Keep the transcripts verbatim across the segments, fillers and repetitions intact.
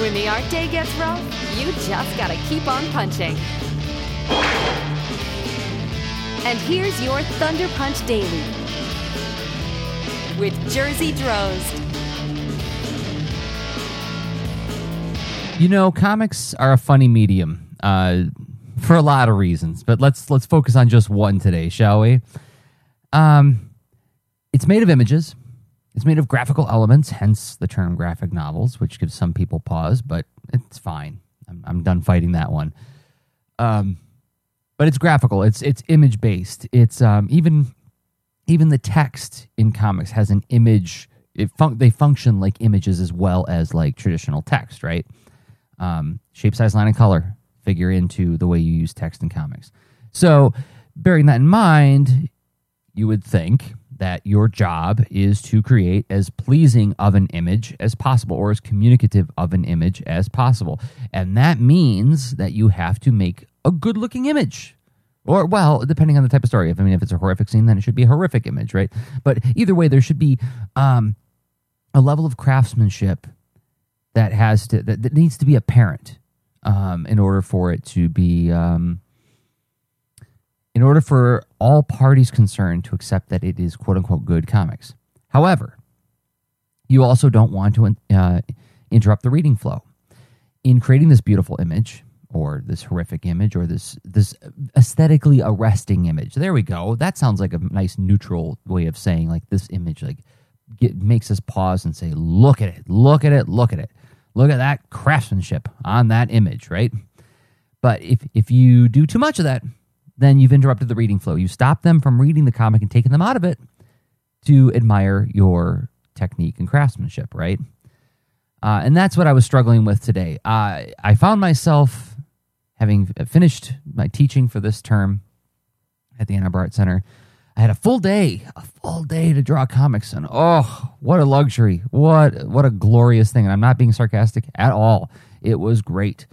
When the art day gets rough, you just gotta keep on punching. And here's your Thunder Punch Daily with Jersey Drozd. You know, comics are a funny medium uh, for a lot of reasons, but let's let's focus on just one today, shall we? Um, it's made of images. It's made of graphical elements, hence the term graphic novels, which gives some people pause, but it's fine. I'm, I'm done fighting that one. Um, but it's graphical. It's it's image based. It's um, even even the text in comics has an image. It fun- they function like images as well as like traditional text, right? Um, shape, size, line, and color figure into the way you use text in comics. So, bearing that in mind, you would think that your job is to create as pleasing of an image as possible or as communicative of an image as possible. And that means that you have to make a good-looking image. Or, well, depending on the type of story. If, I mean, if it's a horrific scene, then it should be a horrific image, right? But either way, there should be um, a level of craftsmanship that has to that, that needs to be apparent um, in order for it to be... Um, in order for all parties concerned to accept that it is quote-unquote good comics. However, you also don't want to uh, interrupt the reading flow. In creating this beautiful image, or this horrific image, or this this aesthetically arresting image, there we go. That sounds like a nice neutral way of saying, like, this image like get, makes us pause and say, look at it, look at it, look at it. Look at that craftsmanship on that image, right? But if if you do too much of that, then you've interrupted the reading flow. You stop them from reading the comic and taking them out of it to admire your technique and craftsmanship, right? Uh, and that's what I was struggling with today. Uh, I found myself, having finished my teaching for this term at the Ann Arbor Art Center, I had a full day, a full day to draw comics. And oh, what a luxury. What what a glorious thing. And I'm not being sarcastic at all. It was great.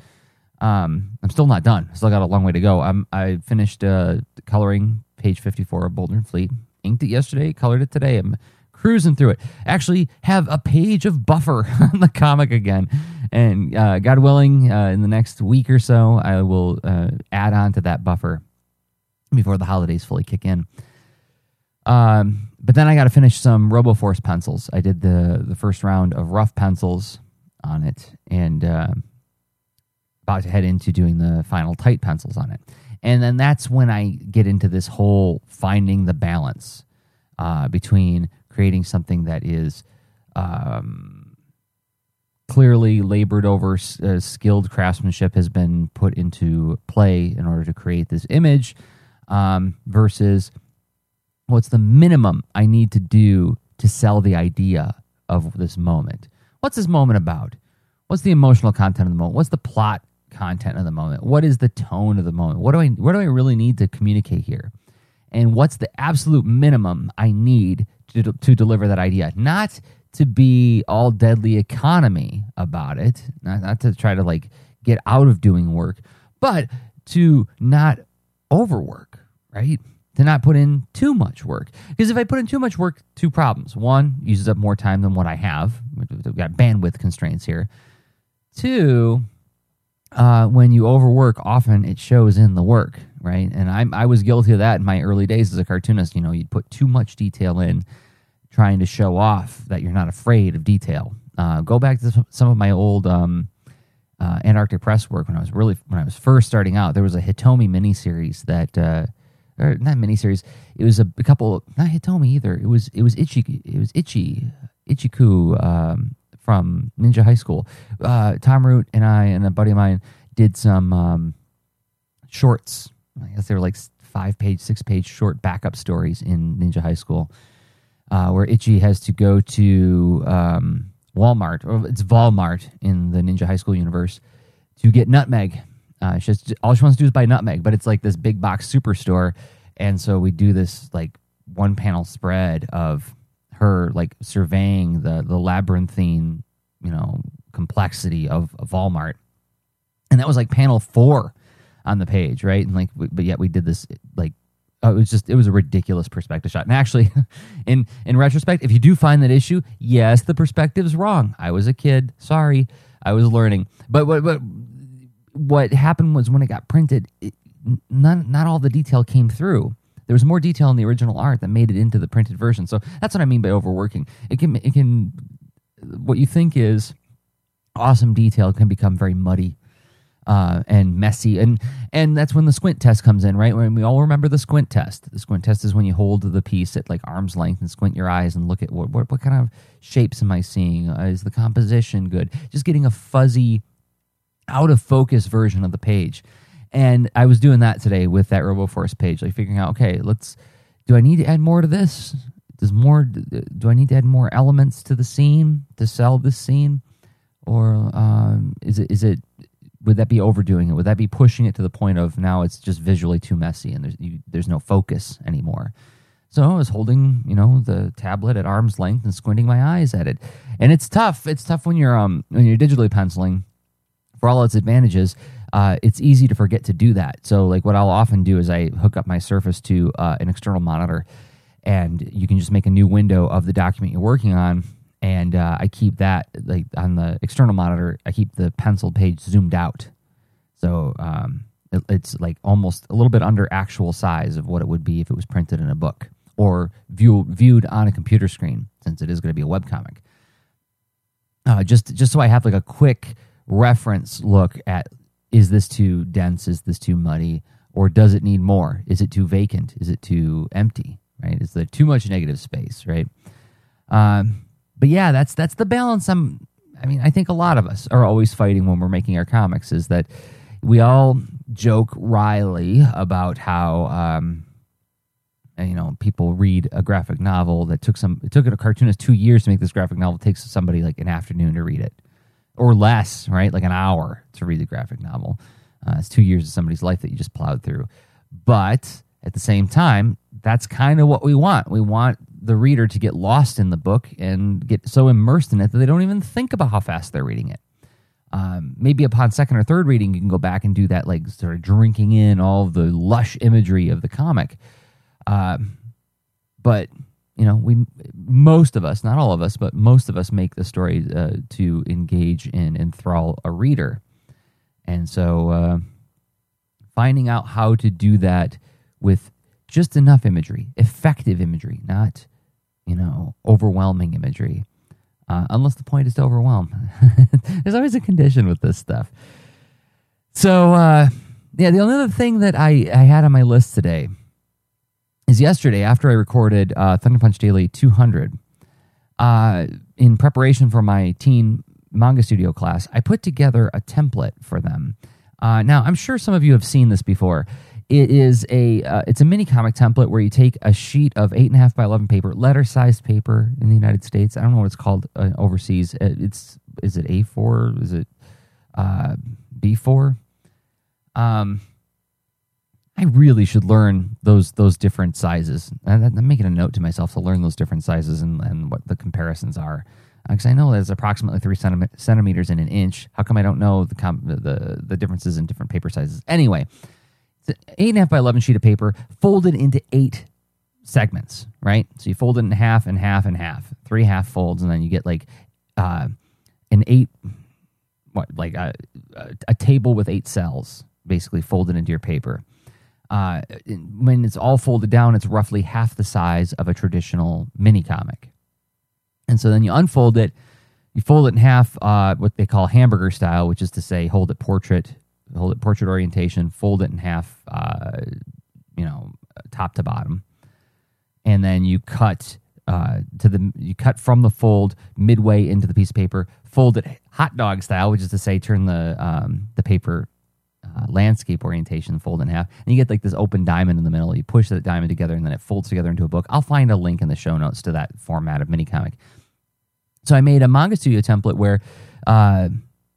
Um, I'm still not done. Still got a long way to go. I'm, I finished uh, coloring page fifty-four of Boulder and Fleet. Inked it yesterday, colored it today. I'm cruising through it. Actually have a page of buffer on the comic again. And uh, God willing, uh, in the next week or so, I will uh, add on to that buffer before the holidays fully kick in. Um, but then I got to finish some RoboForce pencils. I did the, the first round of rough pencils on it. And... Uh, about to head into doing the final tight pencils on it. And then that's when I get into this whole finding the balance uh, between creating something that is um, clearly labored over, uh, skilled craftsmanship has been put into play in order to create this image um, versus what's the minimum I need to do to sell the idea of this moment. What's this moment about? What's the emotional content of the moment? What's the plot content of the moment? What is the tone of the moment? What do I what do I really need to communicate here? And what's the absolute minimum I need to to deliver that idea? Not to be all deadly economy about it, not, not to try to like get out of doing work, but to not overwork, right? To not put in too much work. Because if I put in too much work, two problems. One, uses up more time than what I have. We've got bandwidth constraints here. Two, Uh, when you overwork, often it shows in the work, right? And I'm, I was guilty of that in my early days as a cartoonist. You know, you'd put too much detail in trying to show off that you're not afraid of detail. Uh, go back to some of my old um, uh, Antarctic Press work when I was really, when I was first starting out. There was a Hitomi miniseries that, uh, or not miniseries, it was a, a couple, not Hitomi either. It was, it was Ichiku, it was Ichi, Ichiku, um, from Ninja High School. Uh, Tom Root and I and a buddy of mine did some um, shorts. I guess they were like five-page, six-page short backup stories in Ninja High School uh, where Ichi has to go to um, Walmart, or it's Walmart in the Ninja High School universe, to get nutmeg. Uh, she has to, all she wants to do is buy nutmeg, but it's like this big box superstore. And so we do this like one-panel spread of her like surveying the the labyrinthine, you know, complexity of, of Walmart, and that was like panel four on the page, right? And like, we, but yet we did this like, oh, it was just it was a ridiculous perspective shot. And actually, in in retrospect, if you do find that issue, yes, the perspective's wrong. I was a kid, sorry, I was learning. But what what what happened was when it got printed, it, not not all the detail came through. There was more detail in the original art that made it into the printed version. So that's what I mean by overworking. It can it can what you think is awesome detail can become very muddy uh, and messy, and and that's when the squint test comes in, right? When we all remember the squint test. The squint test is when you hold the piece at like arm's length and squint your eyes and look at what what, what kind of shapes am I seeing? Uh, is the composition good? Just getting a fuzzy, out of focus version of the page. And I was doing that today with that RoboForce page, like figuring out, okay, let's, do I need to add more to this? Does more, do I need to add more elements to the scene to sell this scene? Or um, is it, is it, would that be overdoing it? Would that be pushing it to the point of now it's just visually too messy and there's, you, there's no focus anymore? So I was holding, you know, the tablet at arm's length and squinting my eyes at it. And it's tough. It's tough when you're, um, when you're digitally penciling, for all its advantages. Uh, it's easy to forget to do that. So like what I'll often do is I hook up my Surface to uh, an external monitor, and you can just make a new window of the document you're working on. And uh, I keep that, like on the external monitor, I keep the pencil page zoomed out. So um, it, it's like almost a little bit under actual size of what it would be if it was printed in a book or view, viewed on a computer screen, since it is going to be a webcomic. Uh, just, just so I have like a quick reference look at, is this too dense? Is this too muddy? Or does it need more? Is it too vacant? Is it too empty? Right? Is there too much negative space? Right? Um, but yeah, that's that's the balance. I'm. I mean, I think a lot of us are always fighting when we're making our comics. Is that we all joke wryly about how um, you know, people read a graphic novel that took some. It took a cartoonist two years to make this graphic novel. It takes somebody like an afternoon to read it. Or less, right? Like an hour to read the graphic novel. Uh, it's two years of somebody's life that you just plowed through. But at the same time, that's kind of what we want. We want the reader to get lost in the book and get so immersed in it that they don't even think about how fast they're reading it. Um, maybe upon second or third reading, you can go back and do that, like sort of drinking in all the lush imagery of the comic. Uh, but... You know, we most of us, not all of us, but most of us make the story uh, to engage and enthrall a reader. And so uh, finding out how to do that with just enough imagery, effective imagery, not, you know, overwhelming imagery, uh, unless the point is to overwhelm. There's always a condition with this stuff. So, uh, yeah, the only other thing that I, I had on my list today is yesterday, after I recorded uh, Thunder Punch Daily two hundred, uh, in preparation for my teen manga studio class, I put together a template for them. Uh, now, I'm sure some of you have seen this before. It is a uh, it's a mini comic template where you take a sheet of eight and a half by eleven paper, letter sized paper in the United States. I don't know what it's called uh, overseas. It's is it A four? Is it uh, B four? Um. I really should learn those those different sizes. I'm making a note to myself to learn those different sizes and, and what the comparisons are, because uh, I know there's approximately three centimeters in an inch. How come I don't know the com- the the differences in different paper sizes? Anyway, it's an eight and a half by eleven sheet of paper folded into eight segments. Right, so you fold it in half and half and half, three half folds, and then you get like uh, an eight, what like a, a table with eight cells basically folded into your paper. Uh, when it's all folded down, it's roughly half the size of a traditional mini comic. And so then you unfold it, you fold it in half, uh, what they call hamburger style, which is to say, hold it portrait, hold it portrait orientation, fold it in half, uh, you know, top to bottom, and then you cut uh, to the you cut from the fold midway into the piece of paper, fold it hot dog style, which is to say, turn the um, the paper. Uh, landscape orientation, fold in half, and you get like this open diamond in the middle. You push that diamond together, and then it folds together into a book. I'll find a link in the show notes to that format of mini comic. So I made a manga studio template where, uh,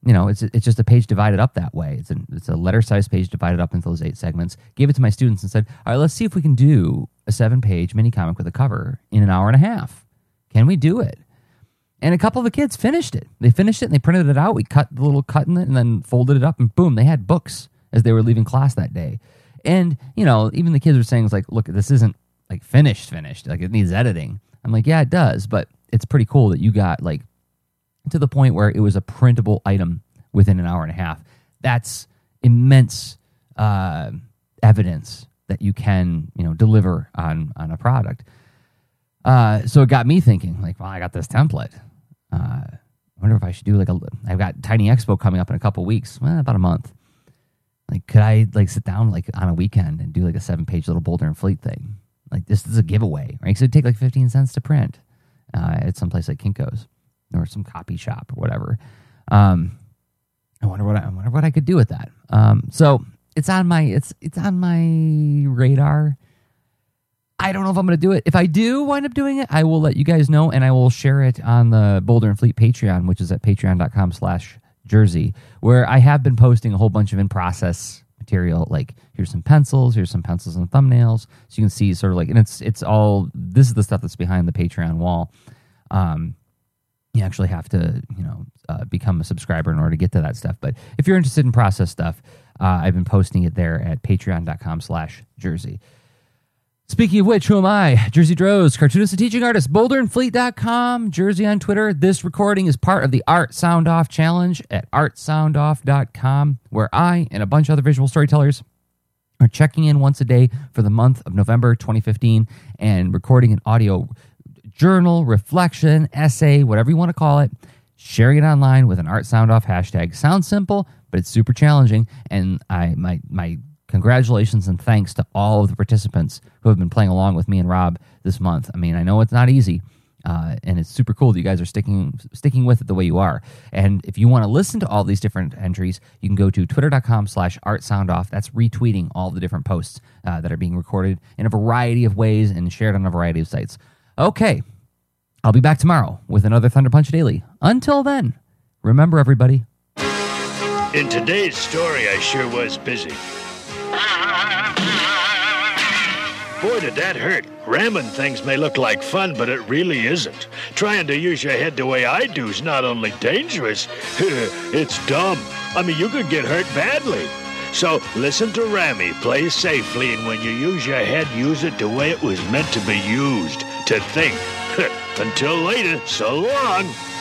you know, it's it's just a page divided up that way. It's a it's a letter size page divided up into those eight segments. Gave it to my students and said, all right, let's see if we can do a seven page mini comic with a cover in an hour and a half. Can we do it? And a couple of the kids finished it. They finished it and they printed it out. We cut the little cut in it and then folded it up, and boom, they had books as they were leaving class that day. And, you know, even the kids were saying, like, look, this isn't like finished, finished. Like, it needs editing. I'm like, yeah, it does, but it's pretty cool that you got like to the point where it was a printable item within an hour and a half. That's immense uh, evidence that you can, you know, deliver on on a product. Uh, so it got me thinking, like, well, I got this template. Uh, I wonder if I should do like a. I've got Tiny Expo coming up in a couple weeks, well, about a month. Like, could I like sit down like on a weekend and do like a seven-page little Boulder and Fleet thing? Like, this is a giveaway, right? So it'd take like fifteen cents to print uh, at some place like Kinko's or some copy shop or whatever. Um, I wonder what I, I wonder what I could do with that. Um, so it's on my it's it's on my radar. I don't know if I'm going to do it. If I do wind up doing it, I will let you guys know, and I will share it on the Boulder and Fleet Patreon, which is at patreon.com slash Jersey, where I have been posting a whole bunch of in-process material, like here's some pencils, here's some pencils and thumbnails. So you can see sort of like, and it's it's all, this is the stuff that's behind the Patreon wall. Um, you actually have to, you know, uh, become a subscriber in order to get to that stuff. But if you're interested in process stuff, uh, I've been posting it there at patreon.com slash Jersey. Speaking of which, who am I? Jersey Drozd, cartoonist and teaching artist, boulder and fleet dot com, Jersey on Twitter. This recording is part of the Art Sound Off Challenge at art sound off dot com, where I and a bunch of other visual storytellers are checking in once a day for the month of November twenty fifteen and recording an audio journal, reflection, essay, whatever you want to call it, sharing it online with an Art Sound Off hashtag. Sounds simple, but it's super challenging, and I my my... congratulations and thanks to all of the participants who have been playing along with me and Rob this month. I mean, I know it's not easy, uh, and it's super cool that you guys are sticking sticking with it the way you are. And if you want to listen to all these different entries, you can go to twitter.com slash artsoundoff. That's retweeting all the different posts uh, that are being recorded in a variety of ways and shared on a variety of sites. Okay, I'll be back tomorrow with another Thunder Punch Daily. Until then, remember everybody. In today's story, I sure was busy. Boy, did that hurt. Ramming things may look like fun, but it really isn't. Trying to use your head the way I do is not only dangerous, it's dumb. I mean, you could get hurt badly. So listen to Rammy, play safely, and when you use your head, use it the way it was meant to be used, to think. Until later, so long.